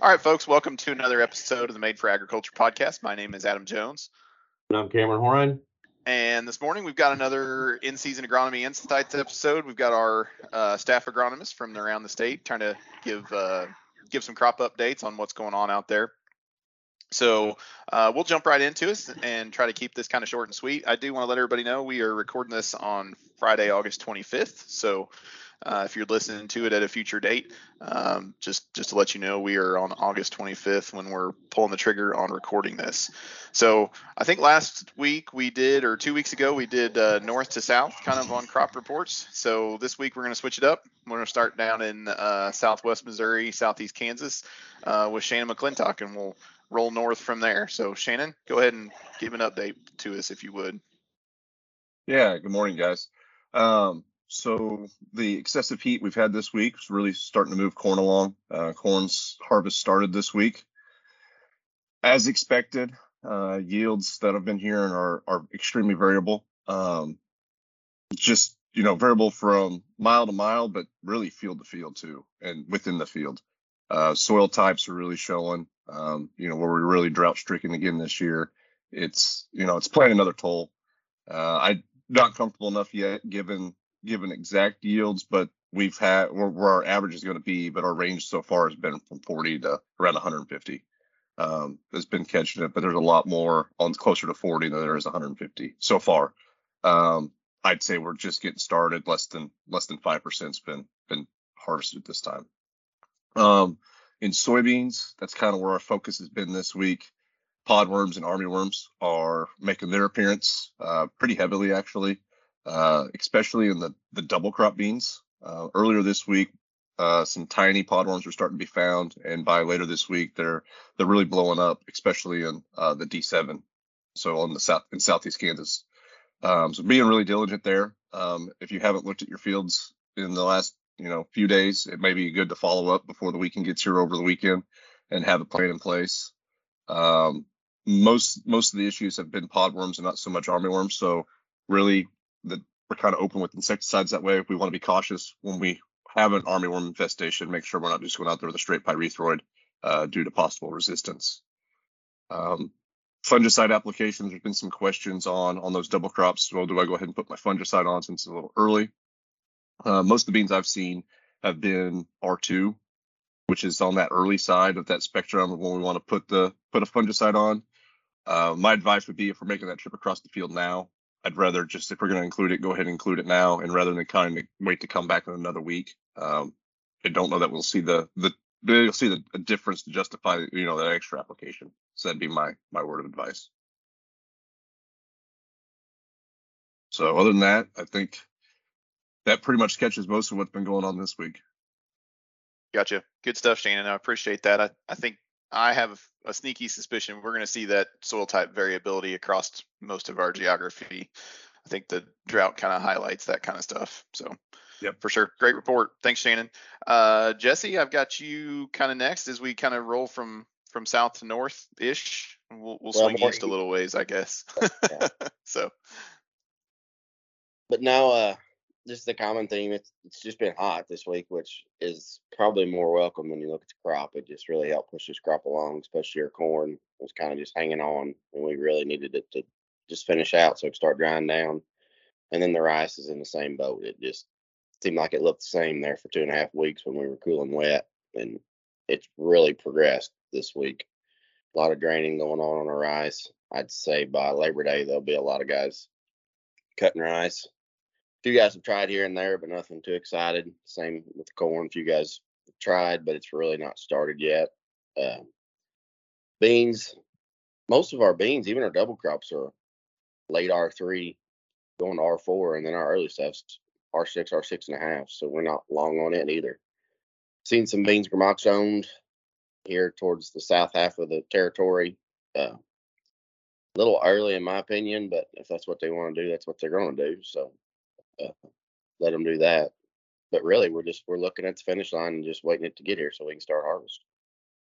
All right, folks, welcome to another episode of the Made for Agriculture podcast. My name is Adam Jones. And I'm Cameron Horne. And this morning we've got another in-season agronomy insights episode. We've got our staff agronomists from around the state trying to give some crop updates on what's going on out there. So we'll jump right into it and try to keep this kind of short and sweet. I do want to let everybody know we are recording this on Friday, August 25th. So if you're listening to it at a future date, just to let you know, we are on August 25th when we're pulling the trigger on recording this. So I think last week we did, or 2 weeks ago, we did north to south kind of on crop reports. So this week we're going to switch it up. We're going to start down in southwest Missouri, southeast Kansas with Shannon McClintock, and we'll roll north from there. So Shannon, go ahead and give an update to us if you would. Yeah, good morning, guys. So the excessive heat we've had this week is really starting to move corn along. Corn's harvest started this week. As expected, yields that I've been hearing are extremely variable. Variable from mile to mile, but really field to field too, and within the field. Soil types are really showing. Where we're really drought stricken again this year, it's playing another toll. I'm not comfortable enough yet given exact yields, but where our average is going to be, but our range so far has been from 40 to around 150. It's been catching it, but there's a lot more on closer to 40 than there is 150 so far. I'd say we're just getting started. Less than 5%'s been harvested this time. In soybeans, that's kind of where our focus has been this week. Podworms and armyworms are making their appearance pretty heavily, actually. Especially in the double crop beans. Earlier this week, some tiny podworms were starting to be found, and by later this week, they're really blowing up, especially in the D7. So on the south in southeast Kansas. So being really diligent there. If you haven't looked at your fields in the last few days, it may be good to follow up before the weekend gets here over the weekend and have a plan in place. Most of the issues have been podworms and not so much armyworms. So really, that we're kind of open with insecticides that way. We want to be cautious when we have an armyworm infestation, make sure we're not just going out there with a straight pyrethroid due to possible resistance. Fungicide applications, there's been some questions on those double crops. Well, do I go ahead and put my fungicide on since it's a little early? Most of the beans I've seen have been R2, which is on that early side of that spectrum of when we want to put a fungicide on. My advice would be, if we're making that trip across the field now, I'd rather just, if we're going to include it, go ahead and include it now, and rather than kind of wait to come back in another week. I don't know that we'll see the difference to justify that extra application. So that'd be my word of advice. So other than that, I think that pretty much catches most of what's been going on this week. Gotcha. Good stuff, Shannon. I appreciate that. I think I have a sneaky suspicion we're going to see that soil type variability across most of our geography. I think the drought kind of highlights that kind of stuff. So, yep, for sure. Great report. Thanks, Shannon. Jesse, I've got you kind of next as we kind of roll from south to north-ish. We'll swing east a little ways, I guess. Yeah. So. But now, just the common thing, it's just been hot this week, which is probably more welcome when you look at the crop. It just really helped push this crop along, especially our corn. It was kind of just hanging on, and we really needed it to just finish out so it could start drying down. And then the rice is in the same boat. It just seemed like it looked the same there for 2.5 weeks when we were cool and wet, and it's really progressed this week. A lot of draining going on the rice. I'd say by Labor Day there'll be a lot of guys cutting rice. Few guys have tried here and there, but nothing too excited. Same with corn. Few guys have tried, but it's really not started yet. Beans, most of our beans, even our double crops, are late R3 going to R4, and then our early stuff's R6, R6.5, so we're not long on it either. Seen some beans gramoxoned here towards the south half of the territory. Little early in my opinion, but if that's what they want to do, that's what they're going to do. So let them do that, but really we're looking at the finish line and just waiting it to get here so we can start harvest.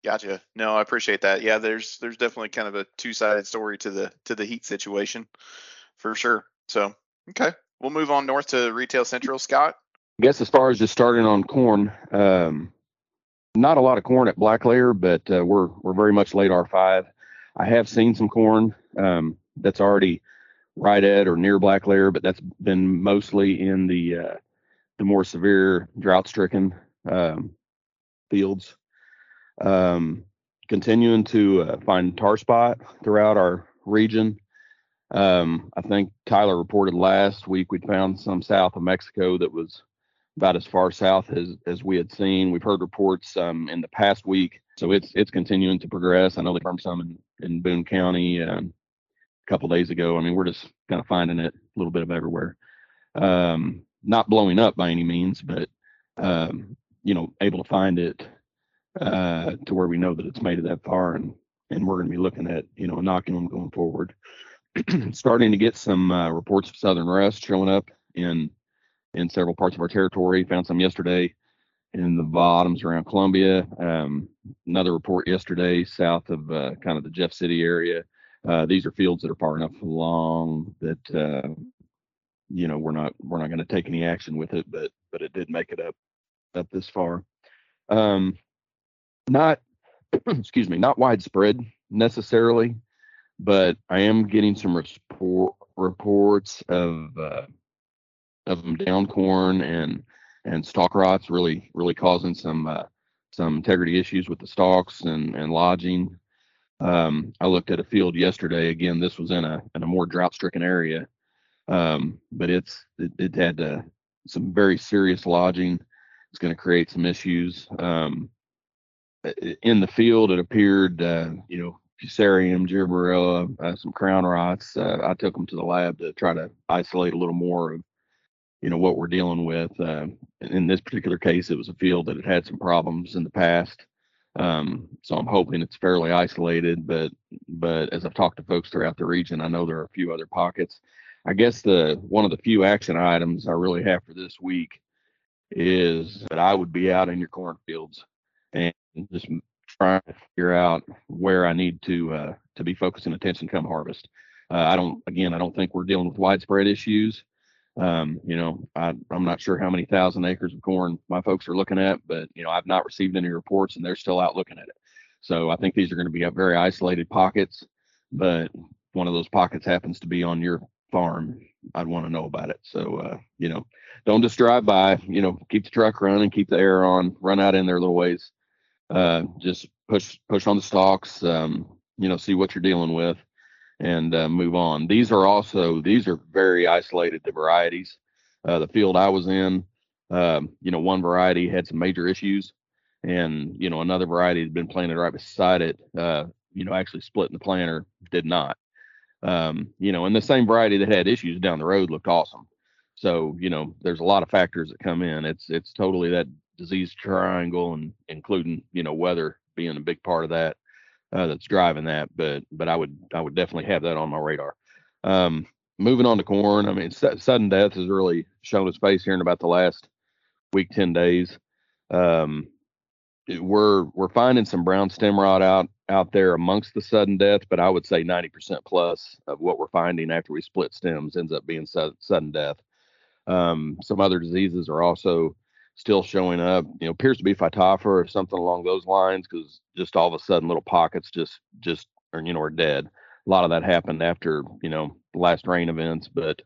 Gotcha. No, I appreciate that. Yeah, there's definitely kind of a two-sided story to the heat situation for sure. So okay, we'll move on north to Retail Central. Scott, I guess as far as just starting on corn, Not a lot of corn at black layer, but we're very much late R5. I have seen some corn that's already right at or near black layer, but that's been mostly in the more severe drought-stricken fields. Continuing to find tar spot throughout our region. I think Tyler reported last week we'd found some south of Mexico that was about as far south as we had seen. We've heard reports in the past week, so it's continuing to progress. I know they found some in Boone County a couple of days ago. I mean, we're just kind of finding it a little bit of everywhere. Not blowing up by any means, but able to find it to where we know that it's made it that far, and we're going to be looking at knocking them going forward. Starting to get some reports of southern rust showing up in several parts of our territory. Found some yesterday in the bottoms around Columbia. Another report yesterday south of kind of the Jeff City area. These are fields that are far enough along that we're not going to take any action with it, but it did make it up this far. Not widespread necessarily, but I am getting some reports of them down corn and stalk rots really causing some integrity issues with the stalks and lodging. I looked at a field yesterday. Again, this was in a more drought-stricken area, but it had some very serious lodging. It's going to create some issues in the field. It appeared, Fusarium Gibberella, some crown rots. I took them to the lab to try to isolate a little more of what we're dealing with. In this particular case, it was a field that had some problems in the past. So I'm hoping it's fairly isolated, but as I've talked to folks throughout the region, I know there are a few other pockets. I guess one of the few action items I really have for this week is that I would be out in your cornfields and just trying to figure out where I need to be focusing attention come harvest. I don't think we're dealing with widespread issues. I'm not sure how many thousand acres of corn my folks are looking at, but I've not received any reports and they're still out looking at it. So I think these are going to be very isolated pockets, but one of those pockets happens to be on your farm. I'd want to know about it. So, don't just drive by, keep the truck running, keep the air on, run out in there a little ways, just push on the stalks, see what you're dealing with, and move on. These are very isolated, the varieties. The field I was in, one variety had some major issues, and another variety had been planted right beside it, actually splitting the planter, did not. And the same variety that had issues down the road looked awesome. So there's a lot of factors that come in. It's totally that disease triangle, and including weather being a big part of that. That's driving that, but I would definitely have that on my radar. Moving on to corn, I mean, sudden death has really shown its face here in about the last week, 10 days. We're finding some brown stem rot out there amongst the sudden death, but I would say 90% plus of what we're finding after we split stems ends up being sudden death. Some other diseases are also still showing up, appears to be Phytophthora or something along those lines, because just all of a sudden little pockets just are dead. A lot of that happened after the last rain events, but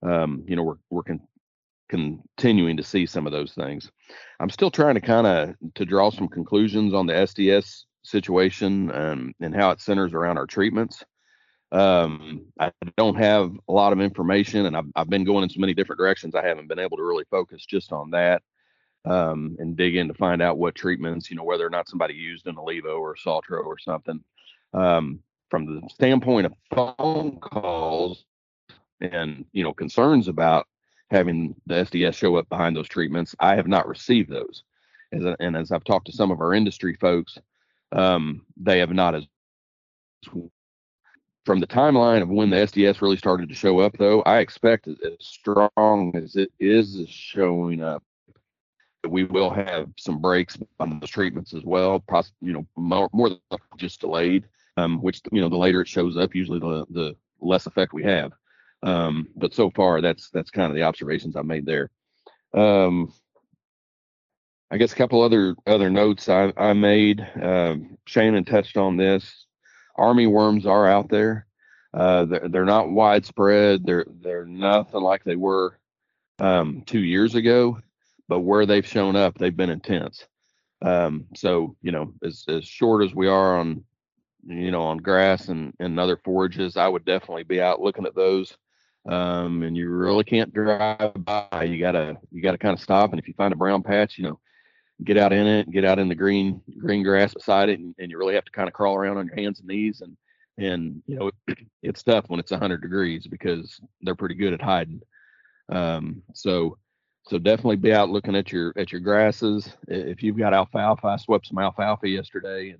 we're continuing to see some of those things. I'm still trying to kind of draw some conclusions on the SDS situation and how it centers around our treatments. I don't have a lot of information, and I've been going in so many different directions. I haven't been able to really focus just on that. And dig in to find out what treatments, whether or not somebody used an Alevo or Saltro or something. From the standpoint of phone calls and, concerns about having the SDS show up behind those treatments, I have not received those. And as I've talked to some of our industry folks, they have not as well. From the timeline of when the SDS really started to show up, though, I expect as strong as it is showing up, we will have some breaks on those treatments as well. More than just delayed, which the later it shows up, usually the less effect we have. But so far, that's kind of the observations I made there. I guess a couple other notes I made. Shannon touched on this. Army worms are out there. They're not widespread. They're nothing like they were 2 years ago, but where they've shown up, they've been intense. So, you know, as short as we are on, you know, on grass and other forages, I would definitely be out looking at those. And you really can't drive by. You gotta kind of stop. And if you find a brown patch, you know, get out in it, get out in the green grass beside it. And you really have to kind of crawl around on your hands and knees. And you know, it's tough when it's 100 degrees because they're pretty good at hiding. So definitely be out looking at your grasses. If you've got alfalfa, I swept some alfalfa yesterday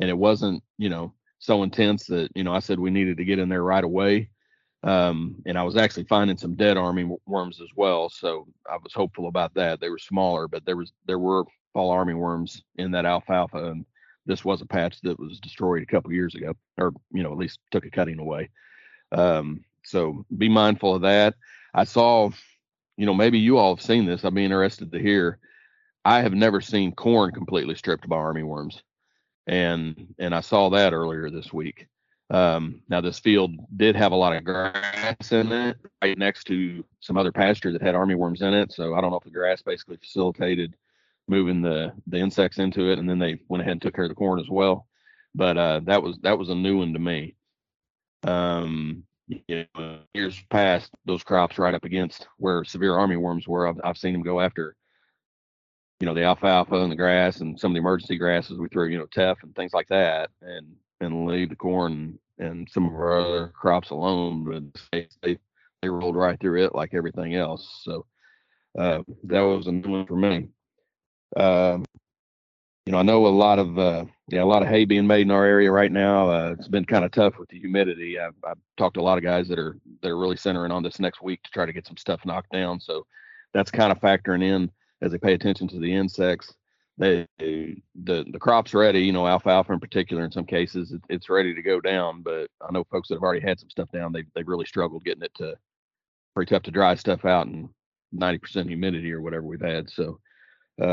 and it wasn't, you know, so intense that, you know, I said we needed to get in there right away. And I was actually finding some dead army worms as well, so I was hopeful about that. They were smaller, but there were fall army worms in that alfalfa, and this was a patch that was destroyed a couple years ago, or you know, at least took a cutting away. So be mindful of that. I saw, you know, maybe you all have seen this. I'd be interested to hear. I have never seen corn completely stripped by army worms, and I saw that earlier this week. Now this field did have a lot of grass in it right next to some other pasture that had army worms in it. So I don't know if the grass basically facilitated moving the insects into it. And then they went ahead and took care of the corn as well. But, that was a new one to me. You know, years past, those crops right up against where severe army worms were, I've seen them go after, you know, the alfalfa and the grass and some of the emergency grasses we threw, you know, teff and things like that. And leave the corn and some of our other crops alone, but they rolled right through it like everything else. So that was a new one for me. You know, I know a lot of hay being made in our area right now. It's been kind of tough with the humidity. I've talked to a lot of guys that are really centering on this next week to try to get some stuff knocked down. So that's kind of factoring in as they pay attention to the insects. The crop's ready, you know, alfalfa in particular, in some cases, it's ready to go down. But I know folks that have already had some stuff down, they've really struggled getting it to, pretty tough to dry stuff out in 90% humidity or whatever we've had. So I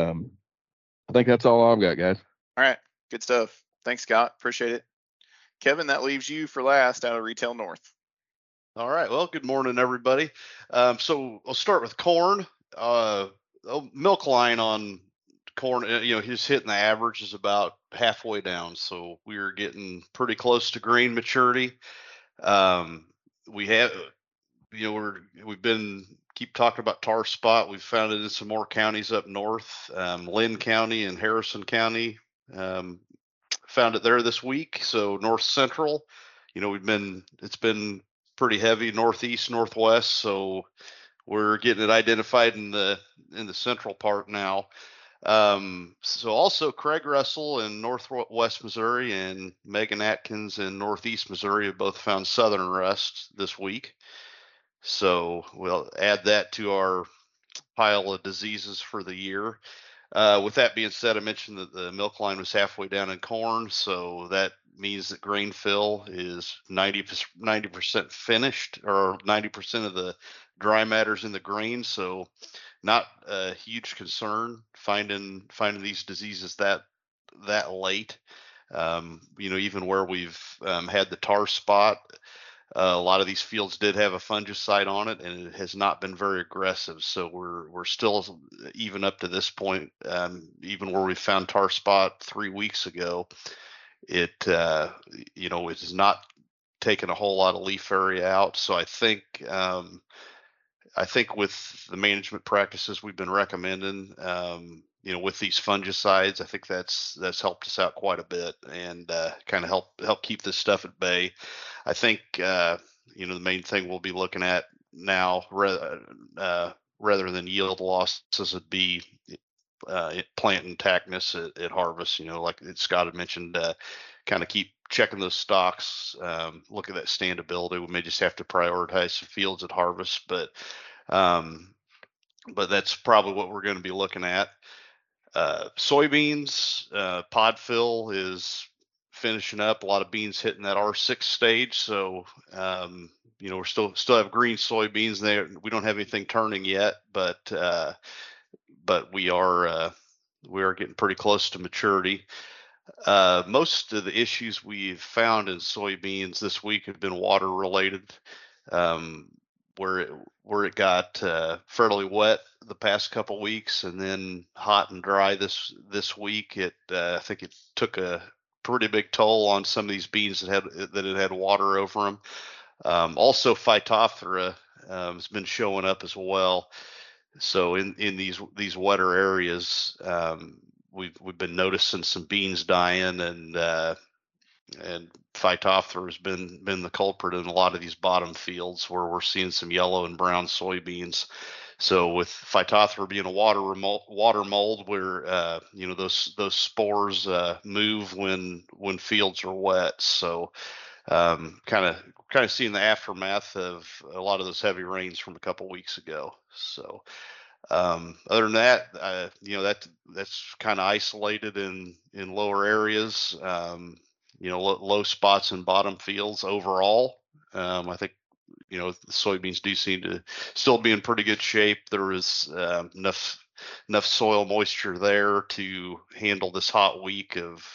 think that's all I've got, guys. All right. Good stuff. Thanks, Scott. Appreciate it. Kevin, that leaves you for last out of Retail North. All right. Well, good morning, everybody. So I'll start with corn. Milk line on corn, you know, he's hitting the average is about halfway down, so we're getting pretty close to grain maturity. We've been talking about tar spot. We've found it in some more counties up north, Lynn County and Harrison County. Found it there this week. So north central, you know, it's been pretty heavy northeast, northwest. So we're getting it identified in the central part now. So also Craig Russell in Northwest Missouri and Megan Atkins in Northeast Missouri have both found Southern rust this week. So we'll add that to our pile of diseases for the year. With that being said, I mentioned that the milk line was halfway down in corn. So that means that grain fill is 90% finished, or 90% of the dry matters in the grain. So not a huge concern finding these diseases that late. You know, even where we've had the tar spot, a lot of these fields did have a fungicide on it, and it has not been very aggressive. So we're still, even up to this point, even where we found tar spot 3 weeks ago, it you know, it has not taken a whole lot of leaf area out. So I think with the management practices we've been recommending, you know, with these fungicides, I think that's helped us out quite a bit, and kind of help keep this stuff at bay. I think, you know, the main thing we'll be looking at now, rather than yield losses, would be plant intactness at harvest. You know, like Scott had mentioned, kind of keep checking those stocks, look at that standability. We may just have to prioritize some fields at harvest, but that's probably what we're going to be looking at. Soybeans, pod fill is finishing up. A lot of beans hitting that R6 stage. So, you know, we're still have green soybeans there. We don't have anything turning yet, but we are, We are getting pretty close to maturity. Most of the issues we've found in soybeans this week have been water related, where it got fairly wet the past couple weeks, and then hot and dry this week. I think it took a pretty big toll on some of these beans that had water over them. Also, Phytophthora has been showing up as well. So in these wetter areas, we've been noticing some beans dying, and Phytophthora has been the culprit in a lot of these bottom fields where we're seeing some yellow and brown soybeans. So with Phytophthora being a water mold, where those spores move when fields are wet. So kind of seeing the aftermath of a lot of those heavy rains from a couple weeks ago. So other than that, that's kind of isolated in lower areas. Low spots in bottom fields overall. I think, the soybeans do seem to still be in pretty good shape. There is enough soil moisture there to handle this hot week of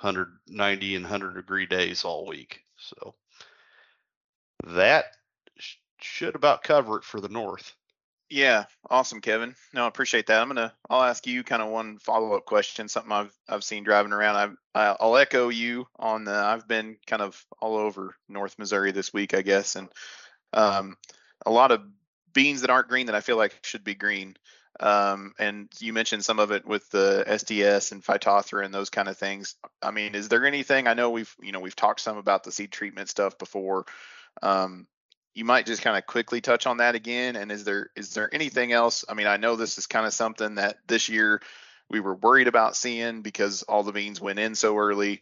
190 and 100 degree days all week. So that should about cover it for the north. Yeah, awesome, Kevin. No, I appreciate that. I'll ask you kind of one follow-up question, something I've seen driving around. I'll echo you on I've been kind of all over North Missouri this week, I guess, and a lot of beans that aren't green that I feel like should be green. And you mentioned some of it with the SDS and Phytophthora and those kind of things. I mean, is there anything? I know we've talked some about the seed treatment stuff before. You might just kind of quickly touch on that again. And is there anything else? I mean, I know this is kind of something that this year we were worried about seeing because all the beans went in so early.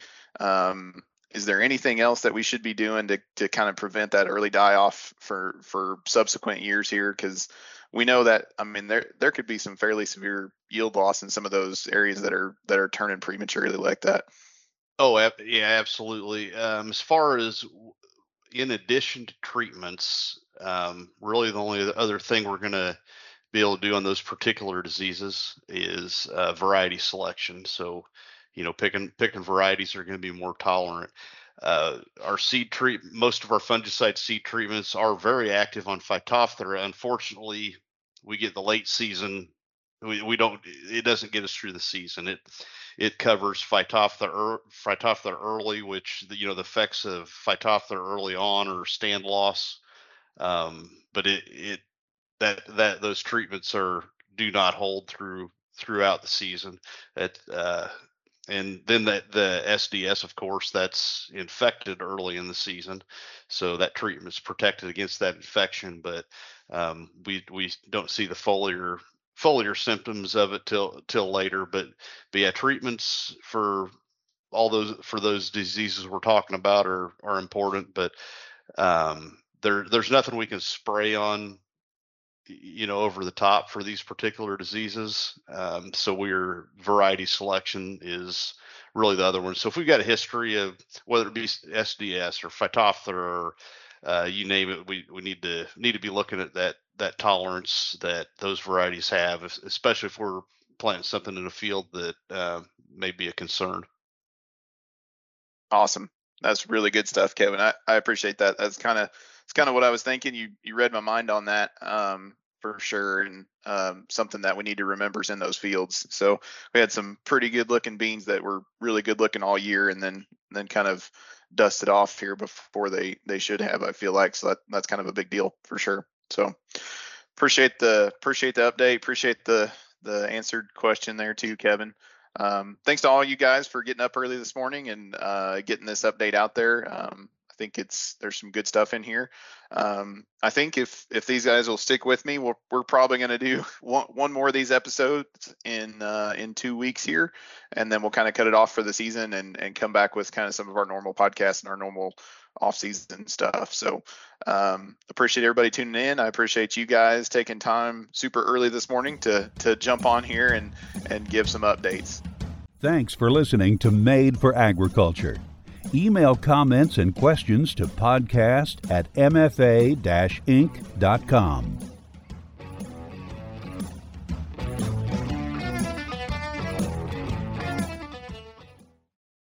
Is there anything else that we should be doing to kind of prevent that early die-off for subsequent years here? Because we know that, I mean, there could be some fairly severe yield loss in some of those areas that are turning prematurely like that. Oh, yeah, absolutely. As far as in addition to treatments, really the only other thing we're going to be able to do on those particular diseases is variety selection. So, picking varieties are going to be more tolerant. Most of our fungicide seed treatments are very active on Phytophthora. Unfortunately, we get the late season. It doesn't get us through the season. It covers Phytophthora early, which the effects of Phytophthora early on are stand loss. But those treatments do not hold throughout the season. And then the SDS, of course, that's infected early in the season, so that treatment's protected against that infection. But we don't see the foliar symptoms of it till later. But yeah, treatments for those diseases we're talking about are important. But there's nothing we can spray on, over the top for these particular diseases. So variety selection is really the other one. So if we've got a history of whether it be SDS or Phytophthora or you name it, we need to be looking at that tolerance that those varieties have, especially if we're planting something in a field that may be a concern. Awesome. That's really good stuff, Kevin. I appreciate that. That's kind of what I was thinking. You read my mind on that for sure, and something that we need to remember is in those fields. So we had some pretty good looking beans that were really good looking all year, and then kind of dusted off here before they should have, I feel like. So that's kind of a big deal for sure. So appreciate the update, appreciate the answered question there too, Kevin. Thanks to all you guys for getting up early this morning and getting this update out there. I think there's some good stuff in here. I think if these guys will stick with me, we're probably going to do one more of these episodes in 2 weeks here, and then we'll kind of cut it off for the season and come back with kind of some of our normal podcasts and our normal off-season stuff. So appreciate everybody tuning in. I appreciate you guys taking time super early this morning to jump on here and give some updates. Thanks for listening to Made for Agriculture. Email comments and questions to podcast@mfa-inc.com.